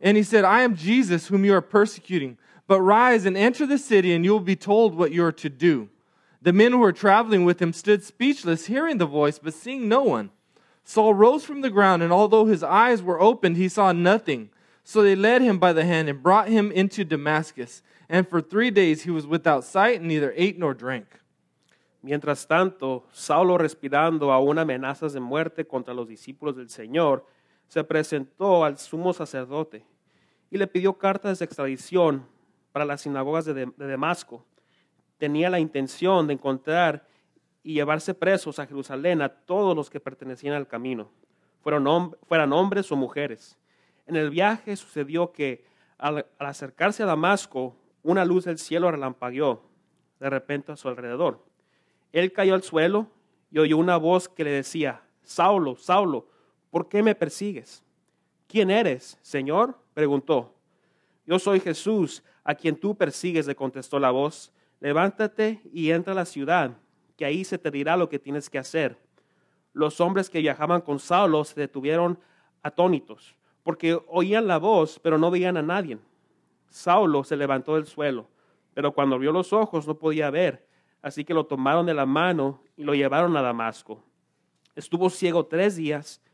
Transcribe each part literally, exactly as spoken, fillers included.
And he said, "I am Jesus, whom you are persecuting. But rise and enter the city, and you will be told what you are to do." The men who were traveling with him stood speechless, hearing the voice, but seeing no one. Saul rose from the ground, and although his eyes were opened, he saw nothing. So they led him by the hand and brought him into Damascus. And for three days he was without sight, and neither ate nor drank. Mientras tanto, Saulo, respirando aún amenazas de muerte contra los discípulos del Señor, se presentó al sumo sacerdote y le pidió cartas de extradición para las sinagogas de, de Damasco. Tenía la intención de encontrar y llevarse presos a Jerusalén a todos los que pertenecían al camino, fueron hom- fueran hombres o mujeres. En el viaje sucedió que al, al acercarse a Damasco, una luz del cielo relampagueó de repente a su alrededor. Él cayó al suelo y oyó una voz que le decía, "Saulo, Saulo, ¿por qué me persigues?" "¿Quién eres, Señor?" preguntó. "Yo soy Jesús, a quien tú persigues", le contestó la voz. "Levántate y entra a la ciudad, que ahí se te dirá lo que tienes que hacer." Los hombres que viajaban con Saulo se detuvieron atónitos, porque oían la voz, pero no veían a nadie. Saulo se levantó del suelo, pero cuando abrió los ojos no podía ver, así que lo tomaron de la mano y lo llevaron a Damasco. Estuvo ciego tres días,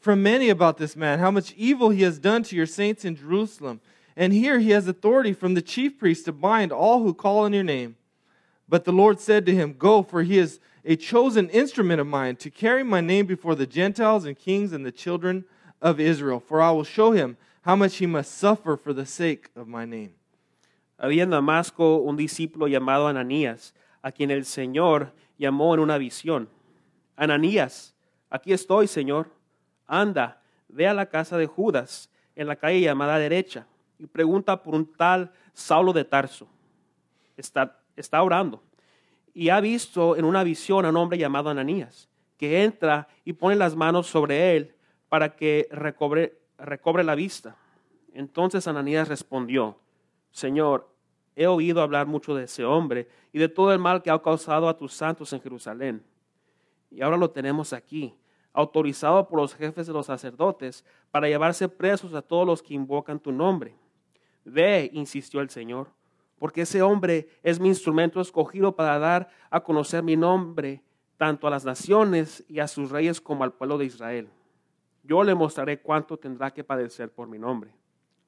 from many about this man, how much evil he has done to your saints in Jerusalem. And here he has authority from the chief priest to bind all who call on your name." But the Lord said to him, "Go, for he is a chosen instrument of mine to carry my name before the Gentiles and kings and the children of Israel. For I will show him how much he must suffer for the sake of my name." Había en Damasco un discípulo llamado Ananías, a quien el Señor llamó en una visión. "Ananías, aquí estoy, Señor." "Anda, ve a la casa de Judas, en la calle llamada derecha, y pregunta por un tal Saulo de Tarso. Está, está orando, y ha visto en una visión a un hombre llamado Ananías, que entra y pone las manos sobre él para que recobre, recobre la vista." Entonces Ananías respondió, "Señor, he oído hablar mucho de ese hombre y de todo el mal que ha causado a tus santos en Jerusalén. Y ahora lo tenemos aquí, autorizado por los jefes de los sacerdotes para llevarse presos a todos los que invocan tu nombre." "Ve", insistió el Señor, "porque ese hombre es mi instrumento escogido para dar a conocer mi nombre tanto a las naciones y a sus reyes como al pueblo de Israel. Yo le mostraré cuánto tendrá que padecer por mi nombre."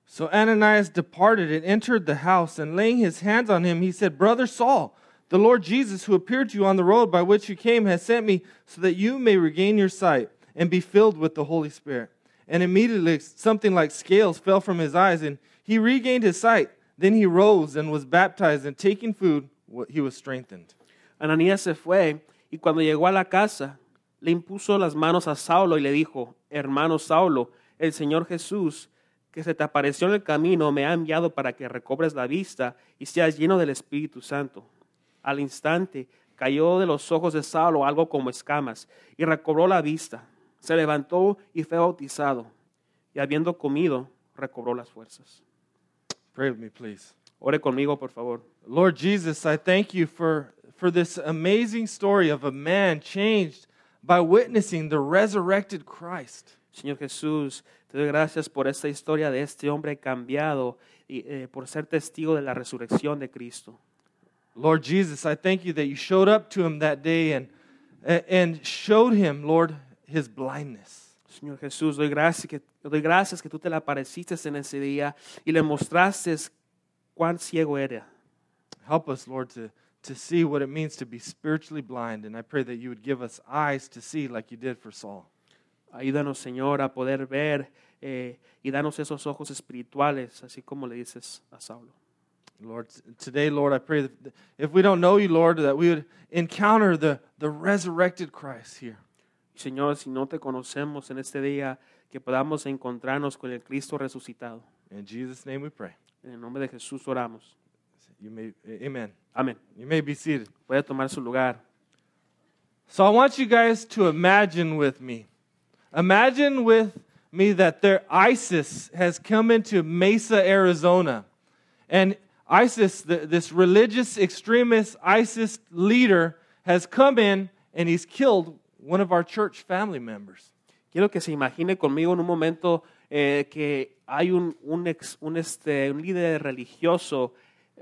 So Ananias departed and entered the house, and laying his hands on him, he said, "Brother Saul, the Lord Jesus, who appeared to you on the road by which you came, has sent me so that you may regain your sight and be filled with the Holy Spirit." And immediately something like scales fell from his eyes, and he regained his sight. Then he rose and was baptized, and taking food, he was strengthened. Ananías se fue, y cuando llegó a la casa, le impuso las manos a Saulo y le dijo, "Hermano Saulo, el Señor Jesús, que se te apareció en el camino, me ha enviado para que recobres la vista y seas lleno del Espíritu Santo." Al instante cayó de los ojos de Saulo algo como escamas y recobró la vista. Se levantó y fue bautizado. Y habiendo comido, recobró las fuerzas. Pray with me, please. Ore conmigo, por favor. Lord Jesus, I thank you for, for this amazing story of a man changed by witnessing the resurrected Christ. Señor Jesús, te doy gracias por esta historia de este hombre cambiado y eh, por ser testigo de la resurrección de Cristo. Lord Jesus, I thank you that you showed up to him that day and, and showed him, Lord, his blindness. Señor Jesús, doy gracias, que, doy gracias que tú te le apareciste en ese día y le mostraste cuán ciego era. Help us, Lord, to, to see what it means to be spiritually blind. And I pray that you would give us eyes to see like you did for Saul. Ayúdanos, Señor, a poder ver eh, y danos esos ojos espirituales, así como le dices a Saulo. Lord, today, Lord, I pray that if we don't know you, Lord, that we would encounter the, the resurrected Christ here. Señor, si no te conocemos en este día, que podamos encontrarnos con el Cristo resucitado. In Jesus' name we pray. En el nombre de Jesús oramos. You may, amen. Amen. You may be seated. Puede tomar su lugar. So I want you guys to imagine with me. Imagine with me that their ISIS has come into Mesa, Arizona. And ISIS, the, this religious extremist ISIS leader, has come in and he's killed one of our church family members. Quiero que se imagine conmigo en un momento eh, que hay un, un, ex, un, este, un líder religioso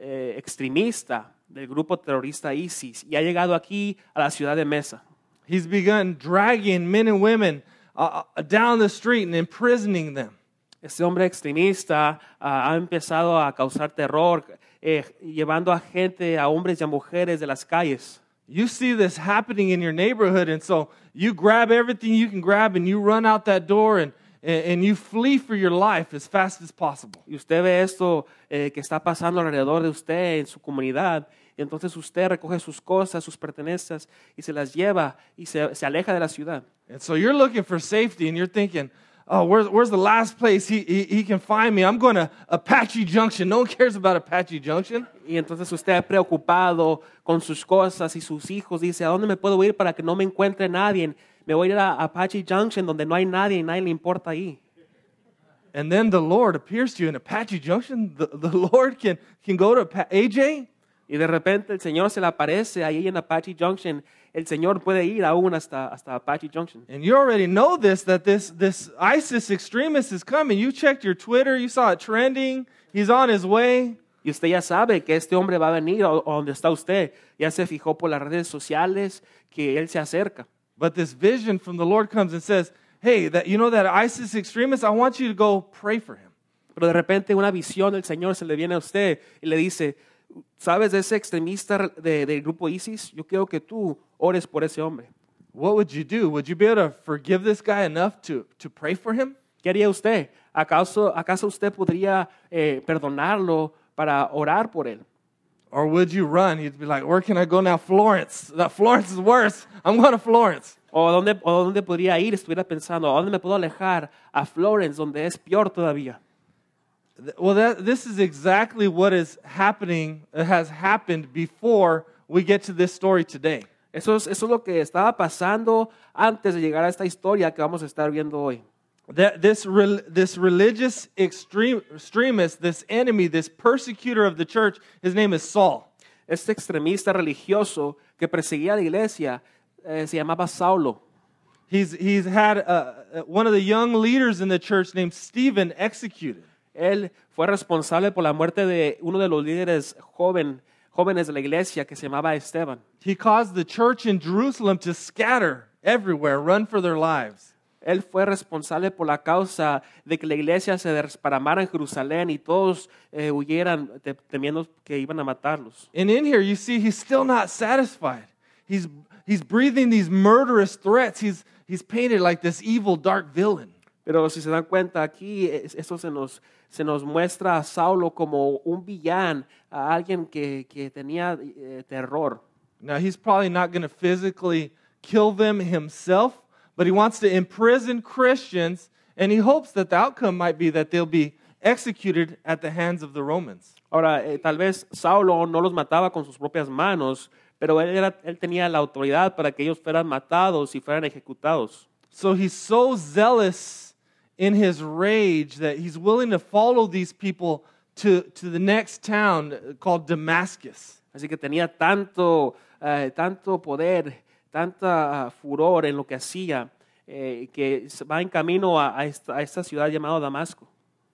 eh, extremista del grupo terrorista ISIS y ha llegado aquí a la ciudad de Mesa. He's begun dragging men and women uh, down the street and imprisoning them. Este hombre extremista uh, ha empezado a causar terror, eh, llevando a gente, a hombres y a mujeres de las calles. You see this happening in your neighborhood, and so you grab everything you can grab, and you run out that door, and, and, and you flee for your life as fast as possible. Y usted ve esto eh, que está pasando alrededor de usted en su comunidad, entonces usted recoge sus cosas, sus pertenencias, y se las lleva, y se, se aleja de la ciudad. And so you're looking for safety, and you're thinking, oh, where's, where's the last place he, he, he can find me? I'm going to Apache Junction. No one cares about Apache Junction. Y entonces usted preocupado con sus cosas y sus hijos dice, ¿a dónde me puedo ir para que no me encuentre nadie? Me voy a ir a Apache Junction donde no hay nadie y nadie le importa ahí. And then the Lord appears to you in Apache Junction. The, the Lord can, can go to A J. Y de repente el Señor se le aparece ahí en Apache Junction. El Señor puede ir aún hasta, hasta Apache Junction. And you already know this, that this, this ISIS extremist is coming. You checked your Twitter, you saw it trending, he's on his way. Y usted ya sabe que este hombre va a venir a donde está usted. Ya se fijó por las redes sociales que él se acerca. But this vision from the Lord comes and says, hey, that, you know that ISIS extremist, I want you to go pray for him. Pero de repente una visión del Señor se le viene a usted y le dice, ¿sabes de ese extremista de, del grupo ISIS? Yo quiero que tú ores por ese hombre. What would you do? Would you be able to forgive this guy enough to, to pray for him? ¿Qué haría usted? ¿Acaso, acaso usted podría eh, perdonarlo para orar por él? Or would you run? You'd be like, where can I go now? Florence. That Florence is worse. I'm going to Florence. ¿O dónde, o dónde podría ir? Estuviera pensando, ¿a dónde me puedo alejar? A Florence, donde es peor todavía. Well, that, this is exactly what is happening, has happened before we get to this story today. Eso es, eso es lo que estaba pasando antes de llegar a esta historia que vamos a estar viendo hoy. That this, re, this religious extreme, extremist, this enemy, this persecutor of the church, his name is Saul. Este extremista religioso que perseguía a la iglesia eh, se llamaba Saulo. He's, he's had uh, one of the young leaders in the church named Stephen executed. Él fue responsable por la muerte de uno de los líderes joven, jóvenes de la iglesia que se llamaba Esteban. He caused the church in Jerusalem to scatter everywhere, run for their lives. Él fue responsable por la causa de que la iglesia se desparramara en Jerusalén y todos eh, huyeran temiendo que iban a matarlos. And in here you see he's still not satisfied. He's, he's breathing these murderous threats. He's, he's painted like this evil dark villain. Pero si se dan cuenta aquí, esto se nos, se nos muestra a Saulo como un villano, a alguien que, que tenía eh, terror. Now he's probably not going to physically kill them himself, but he wants to imprison Christians, and he hopes that the outcome might be that they'll be executed at the hands of the Romans. Ahora, eh, tal vez Saulo no los mataba con sus propias manos, pero él, era, él tenía la autoridad para que ellos fueran matados y fueran ejecutados. So he's so zealous in his rage that he's willing to follow these people to, to the next town called Damascus. Así que tenía tanto, uh, tanto poder, tanta furor en lo que hacía, eh, que va en camino a, a, esta, a esta ciudad llamada Damasco.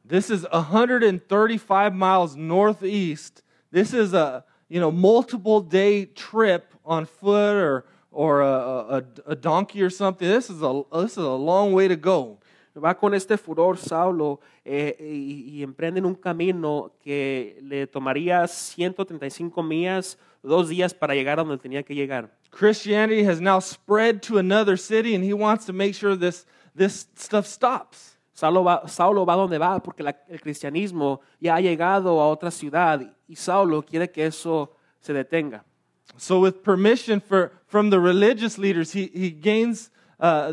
This is one hundred thirty-five miles northeast. This is a, you know, multiple day trip on foot or, or a, a, a donkey or something. This is a, this is a long way to go. va con este furor Saulo eh, y, y emprenden un camino que le tomaría ciento treinta y cinco millas, dos días para llegar a donde tenía que llegar. Christianity has now spread to another city, and he wants to make sure this this stuff stops. Saulo va, Saulo va donde va porque la, el cristianismo ya ha llegado a otra ciudad y Saulo quiere que eso se detenga. So with permission for, from the religious leaders, he, he gains uh,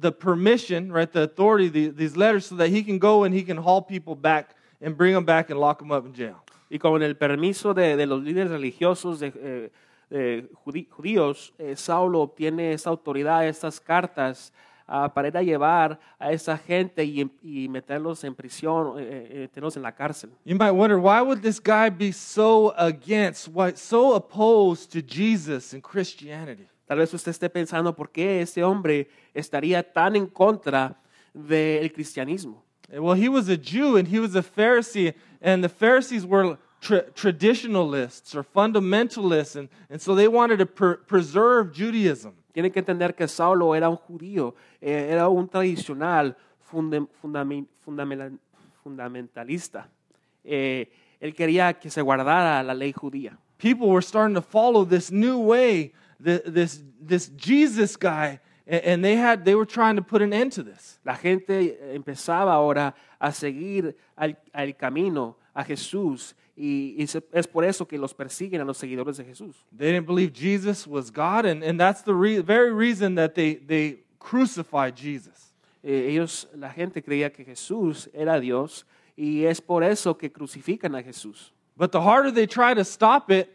the permission, right, the authority, the, these letters, so that he can go and he can haul people back and bring them back and lock them up in jail. Y con el permiso de, de los líderes religiosos de, eh, de judí, judíos, eh, Saulo obtiene esta autoridad, estas cartas, uh, para ir a llevar a esa gente y, y meterlos en prisión, eh, meterlos en la cárcel. You might wonder, why would this guy be so against, why, so opposed to Jesus and Christianity? Tal vez usted esté pensando, ¿por qué este hombre estaría tan en contra del cristianismo? Well, he was a Jew and he was a Pharisee, and the Pharisees were tra- traditionalists or fundamentalists, and, and so they wanted to per- preserve Judaism. Tienen que entender que Saulo era un judío, eh, era un tradicional funda- fundam- fundam- fundamentalista. Eh, él quería que se guardara la ley judía. People were starting to follow this new way, the, this this Jesus guy. And they had, they were trying to put an end to this. La gente empezaba ahora a seguir al, al camino a Jesús, y, y es por eso que los persiguen a los seguidores de Jesús. They didn't believe Jesus was God, and, and that's the re- very reason that they, they crucified Jesus. Eh, ellos, la gente creía que Jesús era Dios, y es por eso que crucifican a Jesús. But the harder they try to stop it,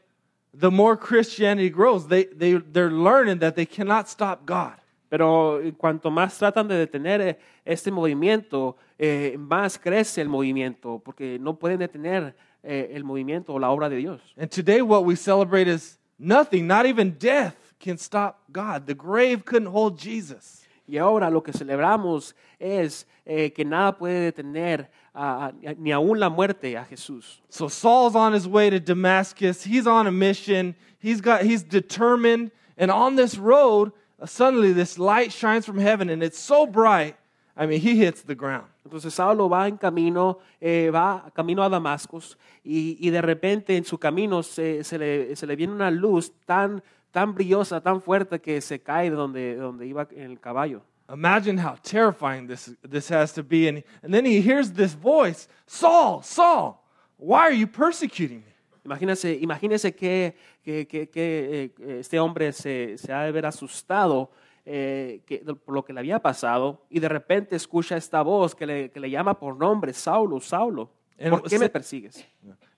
the more Christianity grows. They, they, they're learning that they cannot stop God. Pero cuanto más tratan de detener este movimiento, eh, más crece el movimiento, porque no pueden detener eh, el movimiento o la obra de Dios. And today what we celebrate is nothing, not even death can stop God. The grave couldn't hold Jesus. Y ahora lo que celebramos es eh, que nada puede detener a, a, ni aún la muerte a Jesús. So Saul's on his way to Damascus. He's on a mission. He's got, he's determined, and on this road suddenly this light shines from heaven, and it's so bright, I mean, he hits the ground. Entonces Saulo va en camino, eh, va camino a Damascus, y, y de repente en su camino se, se, le, se le viene una luz tan, tan brillosa, tan fuerte que se cae de donde, donde iba en el caballo. Imagine how terrifying this, this has to be. And, and then he hears this voice, Saul, Saul, why are you persecuting me? Imagínese, imagínese que, que, que, que eh, este hombre se, se ha de ver asustado eh, que, por lo que le había pasado, y de repente escucha esta voz que le, que le llama por nombre, Saulo, Saulo, ¿por qué me persigues?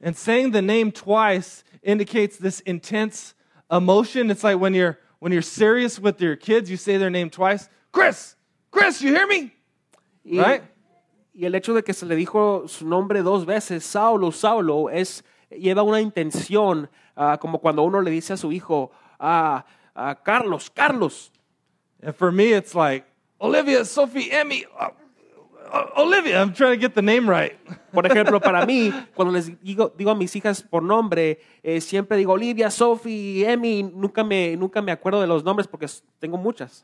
And saying the name twice indicates this intense emotion. It's like when you're, when you're serious with your kids, you say their name twice. Chris, Chris, you hear me? Y, right? Y el hecho de que se le dijo su nombre dos veces, Saulo, Saulo, es... lleva una intención, uh, como cuando uno le dice a su hijo, ah, uh, uh, Carlos, Carlos. And for me, it's like, Olivia, Sophie, Emmy, uh, uh, Olivia, I'm trying to get the name right. Por ejemplo, para mí, cuando les digo, digo a mis hijas por nombre, eh, siempre digo Olivia, Sophie, Emmy, nunca me, nunca me acuerdo de los nombres porque tengo muchas.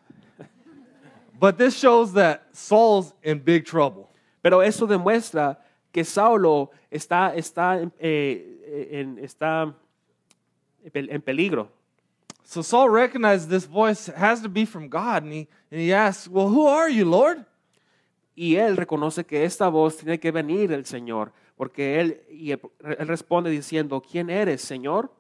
But this shows that Saul's in big trouble. Pero eso demuestra que Saulo está, está, eh, en, está en peligro. So Saul recognized this voice has to be from God, and he, and he asks, well, who are you, Lord? Y él reconoce que esta voz tiene que venir del Señor, porque él, y él, él responde diciendo, ¿quién eres, Señor?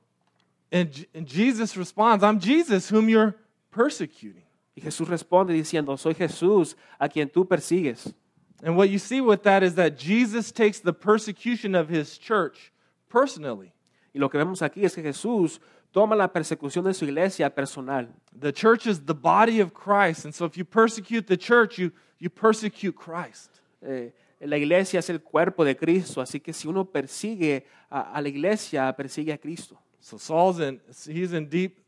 And, and Jesus responds, I'm Jesus, whom you're persecuting. Y Jesús responde diciendo, soy Jesús, a quien tú persigues. And what you see with that is that Jesus takes the persecution of his church personally. Y lo que vemos aquí es que Jesús toma la persecución de su iglesia personal. The church is the body of Christ, and so if you persecute the church, you, you persecute Christ. Eh, la iglesia es el cuerpo de Cristo, así que si uno persigue a, a la iglesia, persigue a Cristo. So Saul's in, he's in deep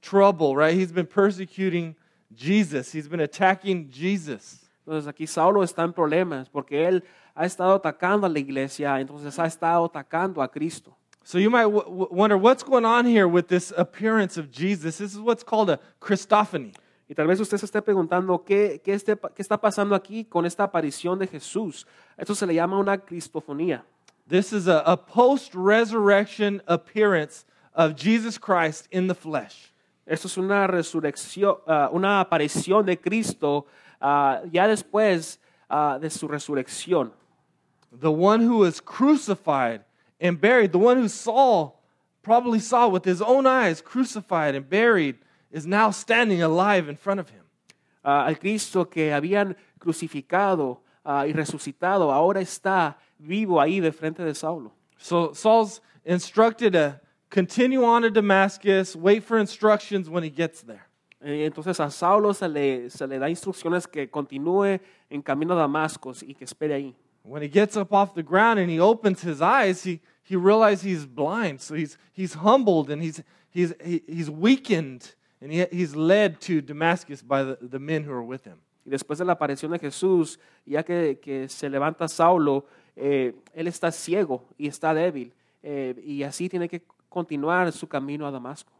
trouble, right? He's been persecuting Jesus. He's been attacking Jesus. Entonces aquí Saulo está en problemas porque él ha estado atacando a la iglesia, entonces ha estado atacando a Cristo. So you might w- wonder what's going on here with this appearance of Jesus. This is what's called a Christophany. Y tal vez usted se esté preguntando ¿qué, qué, este, qué está pasando aquí con esta aparición de Jesús. Esto se le llama una cristofonía. This is a, a post-resurrection appearance of Jesus Christ in the flesh. Esto es una resurrección, uh, una aparición de Cristo uh, ya después uh, de su resurrección. The one who was crucified and buried, the one who Saul probably saw with his own eyes, crucified and buried, is now standing alive in front of him. Uh, al Cristo que habían crucificado uh, y resucitado, ahora está vivo ahí de frente de Saulo. So Saul's instructed to continue on to Damascus, wait for instructions when he gets there. Entonces a Saulo se le, se le da instrucciones que continúe en camino a Damasco y que espere ahí. When he gets up off the ground and he opens his eyes, he he realizes he's blind, so he's he's humbled and he's he's he's weakened and he, he's led to Damascus by the, the men who are with him. Y después de la aparición de Jesús, ya que que se levanta Saulo, eh, él está ciego y está débil, eh, y así tiene que continuar su camino a Damasco.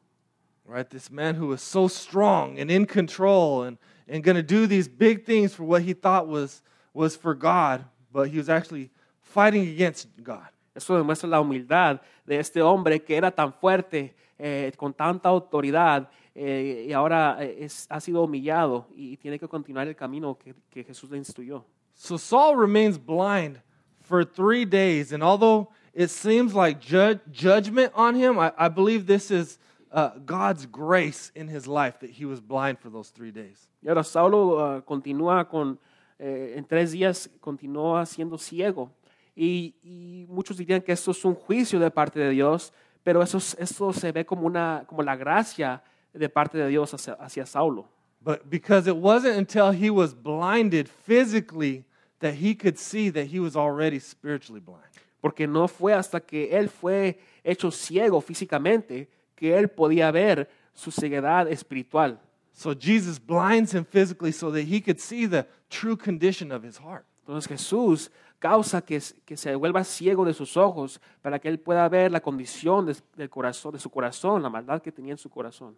Right, this man who was so strong and in control and and going to do these big things for what he thought was was for God. But he was actually fighting against God. Eso demuestra la humildad de este hombre que era tan fuerte, eh, con tanta autoridad, eh, y ahora es, ha sido humillado y tiene que continuar el camino que, que Jesús le instruyó. So Saul remains blind for three days, and although it seems like ju- judgment on him, I, I believe this is uh, God's grace in his life that he was blind for those three days. Y ahora Saulo uh, continúa con Eh, en tres días continuó siendo ciego y, y muchos dirían que esto es un juicio de parte de Dios, pero eso, esto se ve como una como la gracia de parte de Dios hacia, hacia Saulo. But because it wasn't until he was blinded physically that he could see that he was already spiritually blind. Porque no fue hasta que él fue hecho ciego físicamente que él podía ver su ceguedad espiritual. So Jesus blinds him physically so that he could see the true condition of his heart. Entonces Jesús causa que, que se vuelva ciego de sus ojos para que él pueda ver la condición de, del corazón, de su corazón, la maldad que tenía en su corazón.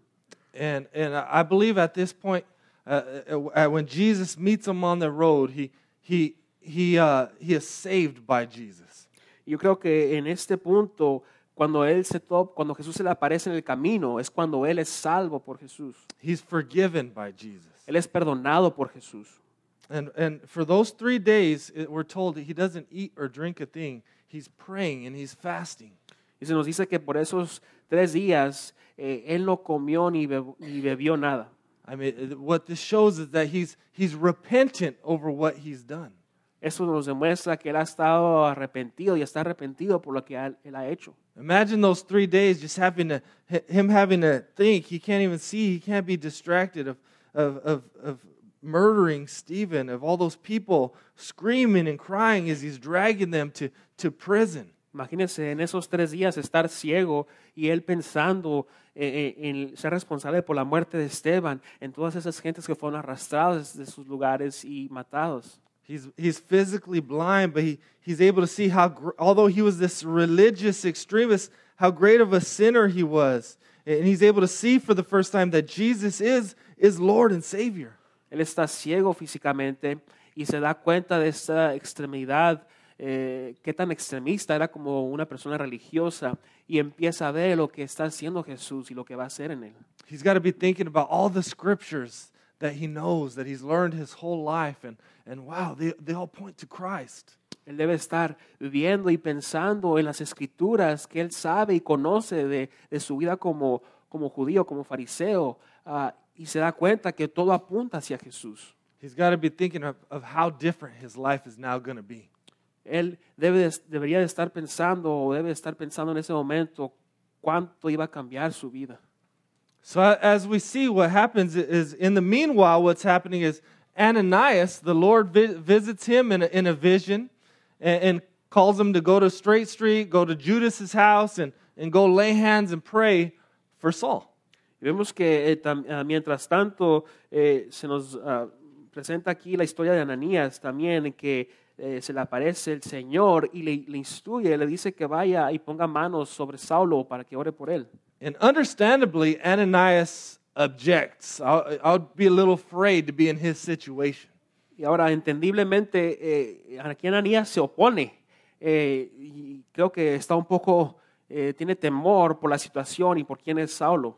And and I believe at this point, uh, when Jesus meets him on the road, he he he uh, he is saved by Jesus. Yo creo que en este punto, Cuando, él se top, cuando Jesús se le aparece en el camino, es cuando él es salvo por Jesús. He's forgiven by Jesus. Él es perdonado por Jesús. And, and for those three days, we're told that he doesn't eat or drink a thing. He's praying and he's fasting. Y se nos dice que por esos tres días, eh, él no comió ni, bebo, ni bebió nada. I mean, what this shows is that he's, he's repentant over what he's done. Eso nos demuestra que él ha estado arrepentido y está arrepentido por lo que él ha hecho. Imagine those three days just having to, him having to think. He can't even see. He can't be distracted of, of, of, of murdering Stephen, of all those people screaming and crying as he's dragging them to, to prison. Imagínense en esos tres días estar ciego y él pensando en, en ser responsable por la muerte de Esteban, en todas esas gentes que fueron arrastradas de sus lugares y matados. He's he's physically blind, but he, he's able to see how, although he was this religious extremist, how great of a sinner he was. And he's able to see for the first time that Jesus is, is Lord and Savior. Él está ciego físicamente y se da cuenta de esa extremidad, eh, qué tan extremista era como una persona religiosa, y empieza a ver lo que está haciendo Jesús y lo que va a hacer en él. He's got to be thinking about all the scriptures that he knows, that he's learned his whole life, and and wow, they they all point to Christ. Él debe estar viendo y pensando en las escrituras que él sabe y conoce de de su vida como como judío, como fariseo, uh, y se da cuenta que todo apunta hacia Jesús. He's got to be thinking of, of how different his life is now going to be. Él debe debería de estar pensando o debe estar pensando en ese momento cuánto iba a cambiar su vida. So as we see, what happens is, in the meanwhile, what's happening is Ananias, the Lord vi- visits him in a, in a vision and, and calls him to go to Straight Street, go to Judas's house, and, and go lay hands and pray for Saul. Vemos que eh, tam, mientras tanto eh, se nos uh, presenta aquí la historia de Ananías también, que eh, se le aparece el Señor y le, le instruye, le dice que vaya y ponga manos sobre Saulo para que ore por él. And understandably, Ananias objects. I, I would be a little afraid to be in his situation. Y ahora, entendiblemente, eh, aquí Ananías se opone. Eh, y creo que está un poco, eh, tiene temor por la situación y por quién es Saulo.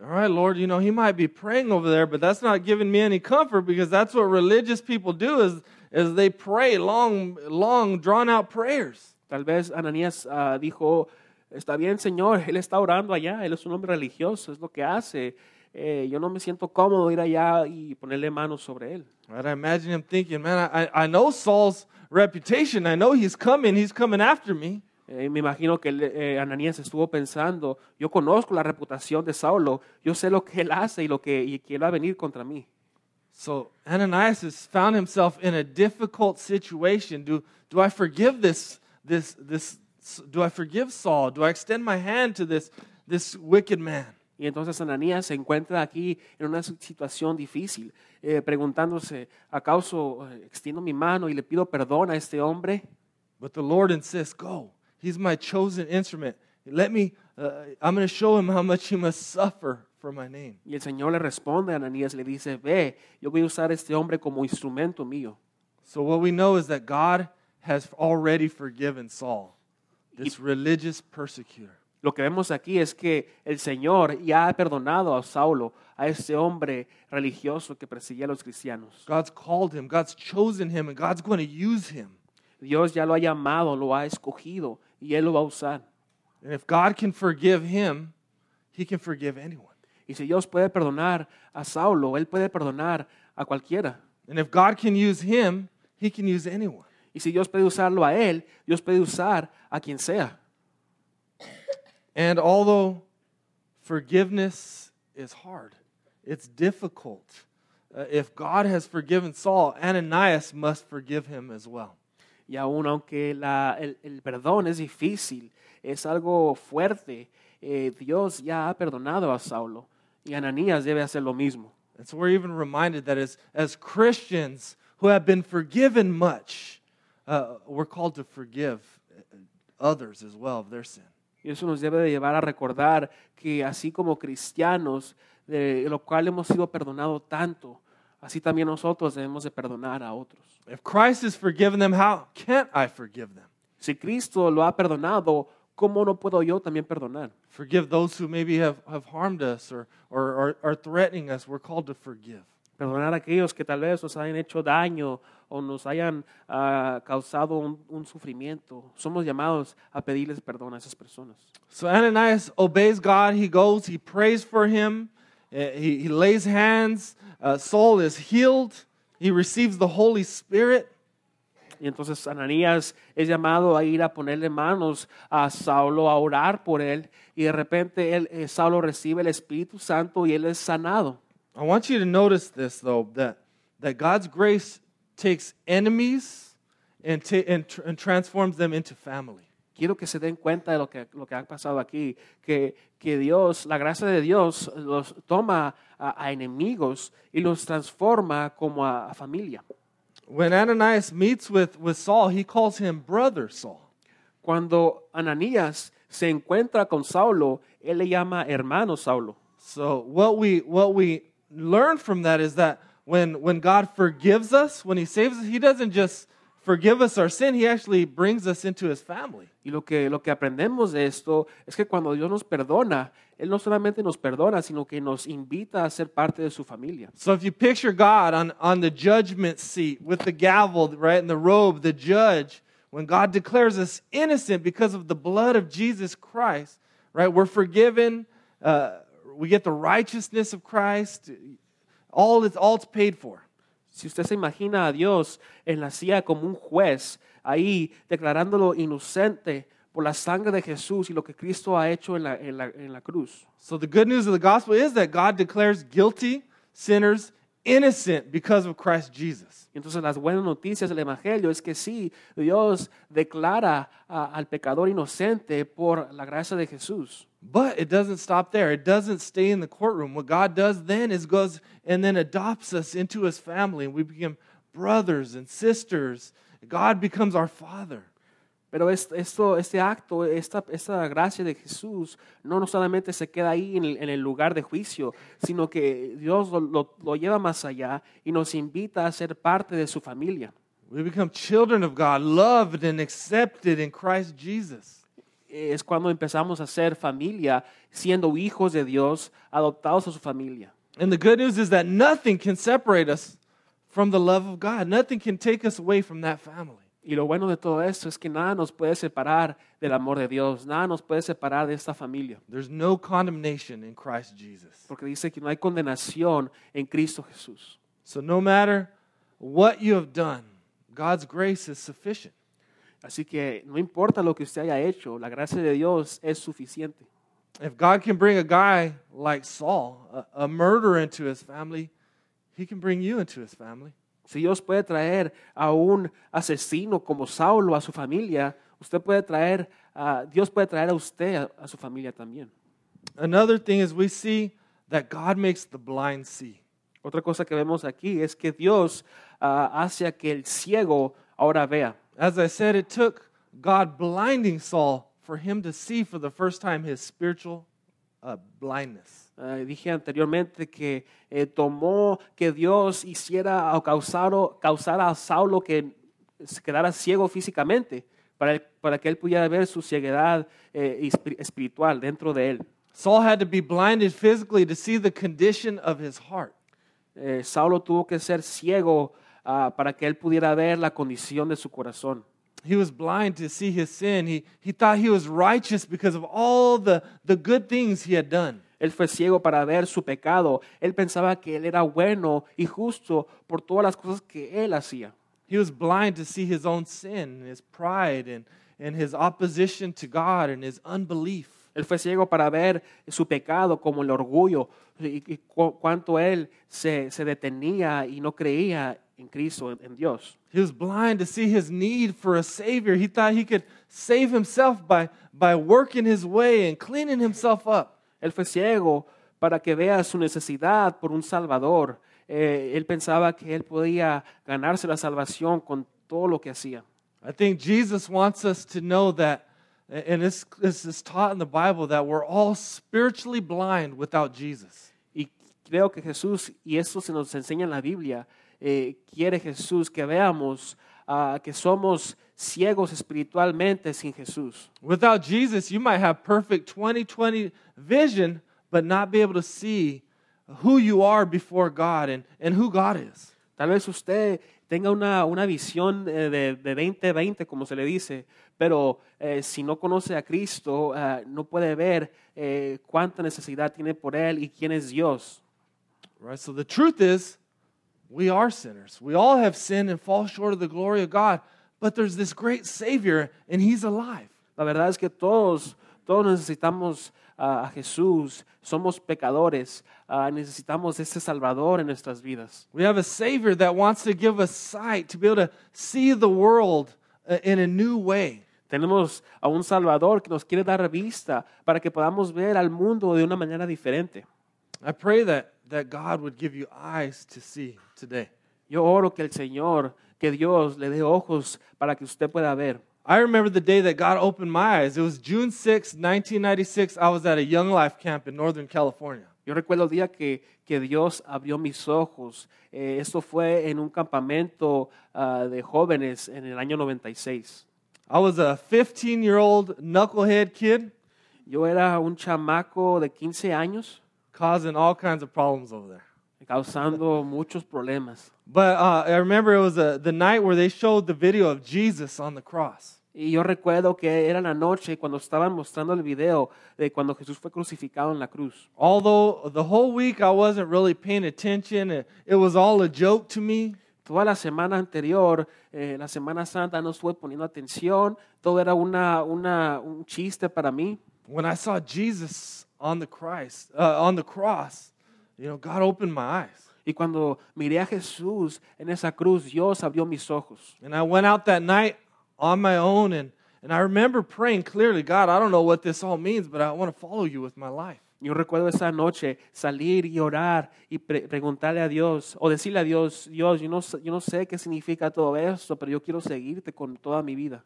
All right, Lord, you know, he might be praying over there, but that's not giving me any comfort, because that's what religious people do is, is they pray long, long, drawn-out prayers. Tal vez Ananías uh, dijo, está bien, Señor, él está orando allá, él es un hombre religioso, es lo que hace. Eh, yo no me siento cómodo ir allá y ponerle manos sobre él. Right, I imagine him thinking, man, I, I know Saul's reputation, I know he's coming, he's coming after me. Eh, me imagino que eh, Ananías estuvo pensando, yo conozco la reputación de Saulo, yo sé lo que él hace y lo que, y que él va a venir contra mí. So Ananias has found himself in a difficult situation. Do, do I forgive this, this, this, do I forgive Saul? Do I extend my hand to this, this wicked man? Y entonces Ananías se encuentra aquí en una situación difícil, eh, preguntándose, ¿acaso extiendo mi mano y le pido perdón a este hombre? But the Lord insists, go. He's my chosen instrument. Let me, uh, I'm going to show him how much he must suffer for my name. Y el Señor le responde a Ananías, le dice, ve, yo voy a usar a este hombre como instrumento mío. So what we know is that God has already forgiven Saul, this y religious persecutor. Lo que vemos aquí es que el Señor ya ha perdonado a Saulo, a este hombre religioso que perseguía a los cristianos. God's called him, God's chosen him, and God's going to use him. Dios ya lo ha llamado, lo ha escogido, y él lo va a usar. And if God can forgive him, he can forgive anyone. Y si Dios puede perdonar a Saulo, él puede perdonar a cualquiera. And if God can use him, he can use anyone. Y si Dios puede usarlo a él, Dios puede usar a quien sea. And although forgiveness is hard, it's difficult. Uh, if God has forgiven Saul, Ananias must forgive him as well. Y aún aunque la, el, el perdón es difícil, es algo fuerte, eh, Dios ya ha perdonado a Saulo. Y Ananías debe hacer lo mismo. And so we're even reminded that as, as Christians who have been forgiven much, uh, we're called to forgive others as well of their sin. Y eso nos debe de llevar a recordar que así como cristianos, de lo cual hemos sido perdonados tanto, así también nosotros debemos de perdonar a otros. If Christ has forgiven them, how can't I forgive them? Si Cristo lo ha perdonado, ¿cómo no puedo yo también perdonar? Forgive those who maybe have, have harmed us or, or, or are threatening us. We're called to forgive. Perdonar a aquellos que tal vez nos hayan hecho daño o nos hayan uh, causado un, un sufrimiento. Somos llamados a pedirles perdón a esas personas. So Ananias obeys God. He goes, he prays for him, he, he lays hands, uh, Saul is healed, he receives the Holy Spirit. Y entonces Ananías es llamado a ir a ponerle manos a Saulo, a orar por él, y de repente él, eh, Saulo recibe el Espíritu Santo y él es sanado. I want you to notice this, though, that, that God's grace takes enemies and, ta- and, tr- and transforms them into family. Quiero que se den cuenta de lo que, lo que ha pasado aquí, que, que Dios, la gracia de Dios los toma a, a enemigos y los transforma como a, a familia. When Ananias meets with, with Saul, he calls him brother Saul. Cuando Ananías se encuentra con Saulo, él le llama hermano Saulo. So what we what we learn from that is that when when God forgives us, when he saves us, he doesn't just forgive us our sin, he actually brings us into his family. Y lo que lo que aprendemos de esto es que cuando Dios nos perdona, él no solamente nos perdona, sino que nos invita a ser parte de su familia. So if you picture God on on the judgment seat with the gavel, right, and the robe, the judge, when God declares us innocent because of the blood of Jesus Christ, right? We're forgiven, uh, we get the righteousness of Christ. All it's, all it's paid for. Si usted se imagina a Dios en la silla como un juez, ahí declarándolo inocente por la sangre de Jesús y lo que Cristo ha hecho en la, en la, en la cruz. So the good news of the gospel is that God declares guilty sinners innocent because of Christ Jesus. Entonces las buenas noticias del evangelio es que sí, Dios declara a, al pecador inocente por la gracia de Jesús. But it doesn't stop there. It doesn't stay in the courtroom. What God does then is goes and then adopts us into his family. And we become brothers and sisters. God becomes our father. Pero esto, este acto, esta, esta gracia de Jesús no, no solamente se queda ahí en el, en el lugar de juicio, sino que Dios lo, lo, lo lleva más allá y nos invita a ser parte de su familia. We become children of God, loved and accepted in Christ Jesus. Es cuando empezamos a ser familia, siendo hijos de Dios, adoptados a su familia. And the good news is that nothing can separate us from the love of God. Nothing can take us away from that family. Y lo bueno de todo esto es que nada nos puede separar del amor de Dios, nada nos puede separar de esta familia. There's no condemnation in Christ Jesus. Porque dice que no hay condenación en Cristo Jesús. So no matter what you have done, God's grace is sufficient. Así que no importa lo que usted haya hecho, la gracia de Dios es suficiente. If God can bring a guy like Saul, a, a murderer, into his family, he can bring you into his family. Si Dios puede traer a un asesino como Saulo a su familia, usted puede traer, uh, Dios puede traer a usted a, a su familia también. Another thing is we see that God makes the blind see. Otra cosa que vemos aquí es que Dios uh, hace que el ciego ahora vea. As I said, it took God blinding Saul for him to see for the first time his spiritual Uh, blindness. Uh, dije anteriormente que eh, tomó que Dios hiciera o causaro, causara a Saulo que se quedara ciego físicamente para, el, para que él pudiera ver su ceguedad eh, espiritual dentro de él. Saul had to be blinded physically to see the condition of his heart. Eh, Saulo tuvo que ser ciego uh, para que él pudiera ver la condición de su corazón. He was blind to see his sin. He, he thought he was righteous because of all the, the good things he had done. Él fue ciego para ver su pecado. Él pensaba que él era bueno y justo por todas las cosas que él hacía. He was blind to see his own sin, his pride, and, and his opposition to God and his unbelief. Él fue ciego para ver su pecado como el orgullo y, y cu- cuánto él se, se detenía y no creía en Cristo, en Dios. He was blind to see his need for a savior. He thought he could save himself by, by working his way and cleaning himself up. Él fue ciego para que vea su necesidad por un salvador. Eh, él pensaba que él podía ganarse la salvación con todo lo que hacía. I think Jesus wants us to know that, and this, this is taught in the Bible, that we're all spiritually blind without Jesus. Y creo que Jesús, y eso se nos enseña en la Biblia, Eh, quiere Jesús que veamos uh, que somos ciegos espiritualmente sin Jesús. Without Jesus, you might have perfect twenty twenty vision, but not be able to see who you are before God and, and who God is. Tal vez usted tenga una, una visión de, de veinte veinte, como se le dice, pero eh, si no conoce a Cristo, uh, no puede ver eh, cuánta necesidad tiene por Él y quién es Dios. Right, so the truth is, we are sinners. We all have sinned and fall short of the glory of God. But there's this great Savior, and He's alive. La verdad es que todos, todos necesitamos uh, a Jesús. Somos pecadores. Uh, necesitamos este Salvador en nuestras vidas. We have a Savior that wants to give us sight to be able to see the world uh, in a new way. Tenemos a un Salvador que nos quiere dar vista para que podamos ver al mundo de una manera diferente. I pray that that God would give you eyes to see today. Yo oro que el Señor, que Dios le dé ojos para que usted pueda ver. I remember the day that God opened my eyes. It was June sixth, nineteen ninety-six. I was at a Young Life camp in Northern California. Yo recuerdo el día que, que Dios abrió mis ojos. Eh, esto fue en un campamento uh, de jóvenes en el año noventa y seis. I was a fifteen-year-old knucklehead kid. Yo era un chamaco de quince años. Causing all kinds of problems over there. Causando muchos problemas. But uh, I remember it was uh, the night where they showed the video of Jesus on the cross. Y yo recuerdo que era la noche cuando estaban mostrando el video de cuando Jesús fue crucificado en la cruz. Although the whole week I wasn't really paying attention, it, it was all a joke to me. Toda la semana anterior, eh, la Semana Santa, no estuve poniendo atención. Todo era una, una, un chiste para mí. When I saw Jesus on the Christ, uh, on the cross, you know, God opened my eyes. Y cuando miré a Jesús en esa cruz, Dios abrió mis ojos. And I went out that night on my own, and, and I remember praying clearly, God, I don't know what this all means, but I want to follow you with my life. Yo recuerdo esa noche salir y orar y pre- preguntarle a Dios, o decirle a Dios, Dios, yo no, yo no sé qué significa todo esto, pero yo quiero seguirte con toda mi vida.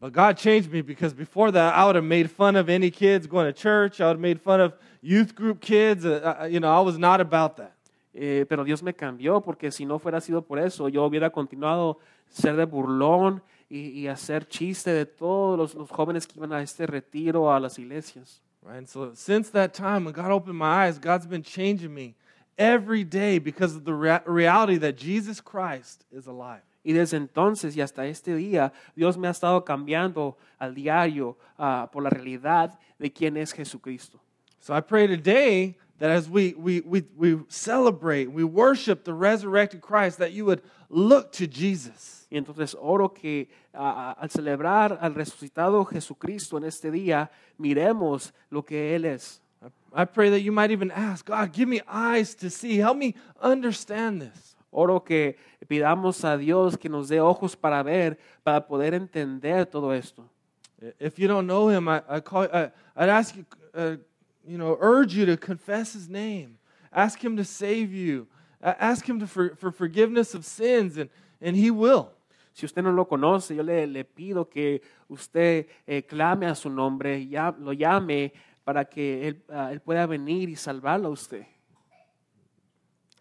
But God changed me, because before that, I would have made fun of any kids going to church. I would have made fun of youth group kids. Uh, you know, I was not about that. Eh, pero Dios me cambió, porque si no fuera sido por eso, yo hubiera continuado ser de burlón y, y hacer chiste de todos los, los jóvenes que iban a este retiro, a las iglesias. Right, and so since that time, when God opened my eyes, God's been changing me every day because of the rea- reality that Jesus Christ is alive. Y desde entonces y hasta este día, Dios me ha estado cambiando al diario uh, por la realidad de quién es Jesucristo. So I pray today that as we, we, we, we celebrate, we worship the resurrected Christ, that you would look to Jesus. Y entonces oro que uh, al celebrar al resucitado Jesucristo en este día, miremos lo que Él es. I pray that you might even ask, God, give me eyes to see. Help me understand this. Oro que pidamos a Dios que nos dé ojos para ver, para poder entender todo esto. If you don't know him, I, I call, I, I'd ask you, uh, you know, urge you to confess his name. Ask him to save you. Ask him to for, for forgiveness of sins, and, and he will. Si usted no lo conoce, yo le, le pido que usted eh, clame a su nombre, ya, lo llame para que él, uh, él pueda venir y salvarlo a usted.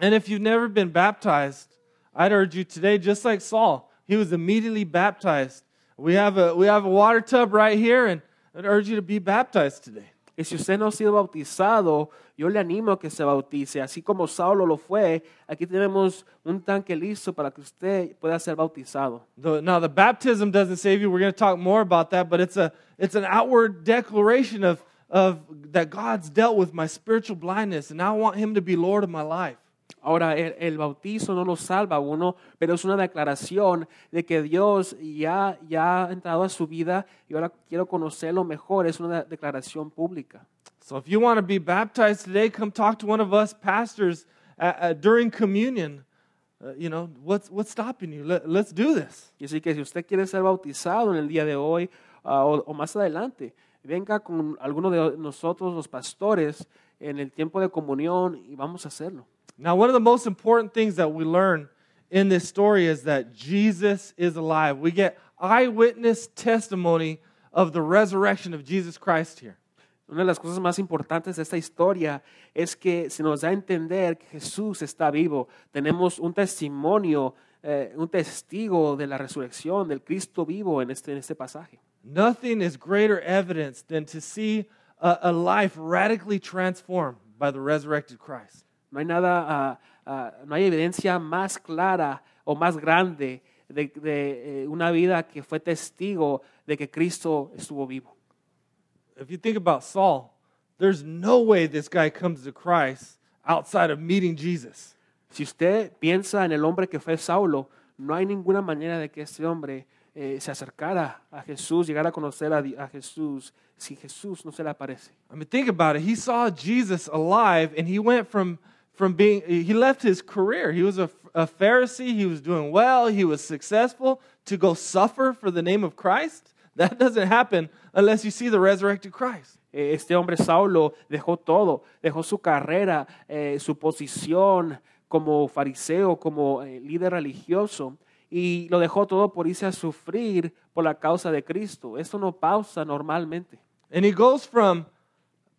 And if you've never been baptized, I'd urge you today, just like Saul, he was immediately baptized. We have a we have a water tub right here, and I'd urge you to be baptized today. Y si usted no ha sido bautizado, yo le animo a que se bautice, así como Saulo lo fue. Aquí tenemos un tanque listo para que usted pueda ser bautizado. The, now the baptism doesn't save you. We're going to talk more about that, but it's a it's an outward declaration of of that God's dealt with my spiritual blindness, and I want Him to be Lord of my life. Ahora, el, el bautizo no lo salva a uno, pero es una declaración de que Dios ya, ya ha entrado a su vida y ahora quiero conocerlo mejor. Es una declaración pública. So if you want to be baptized today, come talk to one of us pastors uh, uh, during communion. Uh, you know, what's, what's stopping you? Let, let's do this. Y así que si usted quiere ser bautizado en el día de hoy uh, o, o más adelante, venga con alguno de nosotros los pastores en el tiempo de comunión y vamos a hacerlo. Now, one of the most important things that we learn in this story is that Jesus is alive. We get eyewitness testimony of the resurrection of Jesus Christ here. Una de las cosas más importantes de esta historia es que se nos da a entender que Jesús está vivo. Tenemos un testimonio, eh, un testigo de la resurrección del Cristo vivo en este, en este pasaje. Nothing is greater evidence than to see a, a life radically transformed by the resurrected Christ. No hay nada, uh, uh, no hay evidencia más clara o más grande de, de eh, una vida que fue testigo de que Cristo estuvo vivo. If you think about Saul, there's no way this guy comes to Christ outside of meeting Jesus. Si usted piensa en el hombre que fue Saulo, no hay ninguna manera de que este hombre eh, se acercara a Jesús, llegara a conocer a, a Jesús, si Jesús no se le aparece. I mean, think about it. He saw Jesus alive, and he went from From being, he left his career. He was a, a Pharisee. He was doing well. He was successful. To go suffer for the name of Christ? That doesn't happen unless you see the resurrected Christ. Este hombre Saulo dejó todo. Dejó su carrera, eh, su posición como fariseo, como eh, líder religioso. Y lo dejó todo por irse a sufrir por la causa de Cristo. Esto no pasa normalmente. And he goes from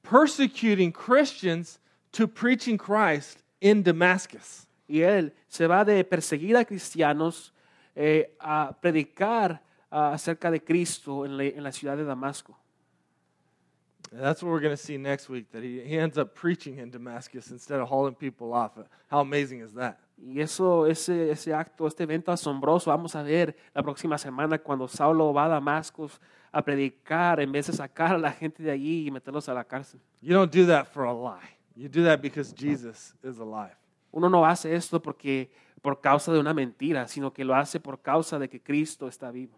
persecuting Christians to preaching Christ in Damascus. Y él se va de perseguir a cristianos eh, a predicar uh, acerca de Cristo en la, en la ciudad de Damasco. And that's what we're going to see next week, that he, he ends up preaching in Damascus instead of hauling people off. How amazing is that? Y eso, ese, ese acto, este evento asombroso, vamos a ver la próxima semana cuando Saulo va a Damasco a predicar en vez de sacar a la gente de allí y meterlos a la cárcel. You don't do that for a lie. You do that because Jesus is alive. Uno no hace esto porque por causa de una mentira, sino que lo hace por causa de que Cristo está vivo.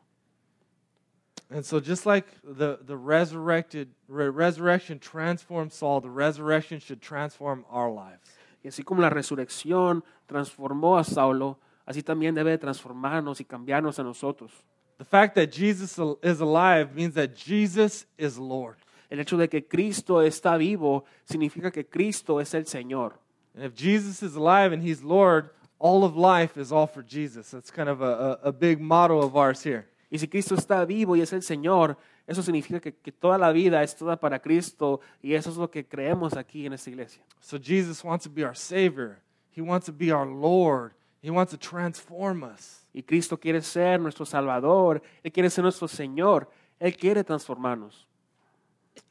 And so just like the, the resurrected re- resurrection transformed Saul, the resurrection should transform our lives. Y así como la resurrección transformó a Saulo, así también debe transformarnos y cambiarnos a nosotros. The fact that Jesus is alive means that Jesus is Lord. El hecho de que Cristo está vivo significa que Cristo es el Señor. And if Jesus is alive and he's Lord, all of life is all for Jesus. That's kind of a, a, a big motto of ours here. Y si Cristo está vivo y es el Señor, eso significa que, que toda la vida es toda para Cristo, y eso es lo que creemos aquí en esta iglesia. So Jesus wants to be our Savior. He wants to be our Lord. He wants to transform us. Y Cristo quiere ser nuestro Salvador. Él quiere ser nuestro Señor. Él quiere transformarnos.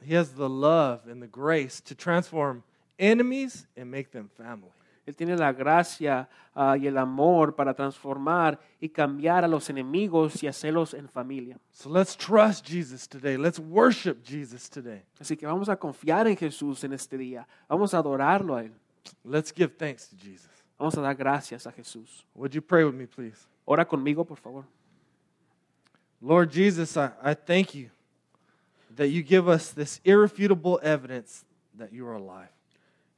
He has the love and the grace to transform enemies and make them family. Él tiene la gracia uh, y el amor para transformar y cambiar a los enemigos y hacerlos en familia. So let's trust Jesus today. Let's worship Jesus today. Así que vamos a confiar en Jesús en este día. Vamos a adorarlo a él. Let's give thanks to Jesus. Vamos a dar gracias a Jesús. Would you pray with me, please? Ora conmigo, por favor. Lord Jesus, I, I thank you that you give us this irrefutable evidence that you are alive.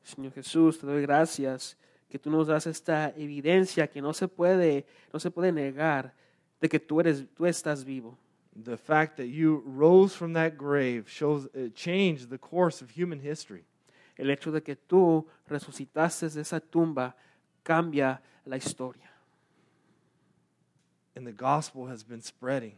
Señor Jesús, te doy gracias que tú nos das esta evidencia que no se puede, no se puede negar de que tú eres, tú estás vivo. The fact that you rose from that grave shows it changed the course of human history. El hecho de que tú resucitaste de esa tumba cambia la historia. And the gospel has been spreading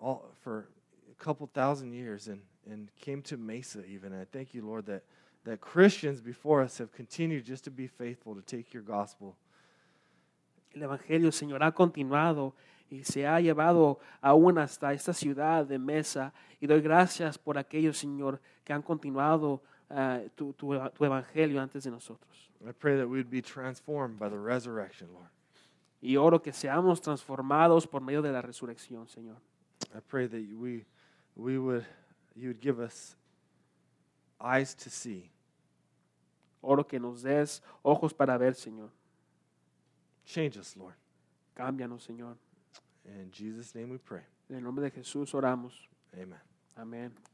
all, for a couple thousand years and, and came to Mesa even. And I thank you, Lord, that that Christians before us have continued just to be faithful to take your gospel. El evangelio, Señor, ha continuado y se ha llevado aún hasta esta ciudad de Mesa, y doy gracias por aquellos, Señor, que han continuado uh, tu, tu, tu evangelio antes de nosotros. I pray that we would be transformed by the resurrection, Lord. Y oro que seamos transformados por medio de la resurrección, Señor. I pray that we we would you would give us eyes to see. Oro que nos des ojos para ver, Señor. Change us, Lord. Cámbianos, Señor. In Jesus' name we pray. En el nombre de Jesús oramos. Amen. Amén.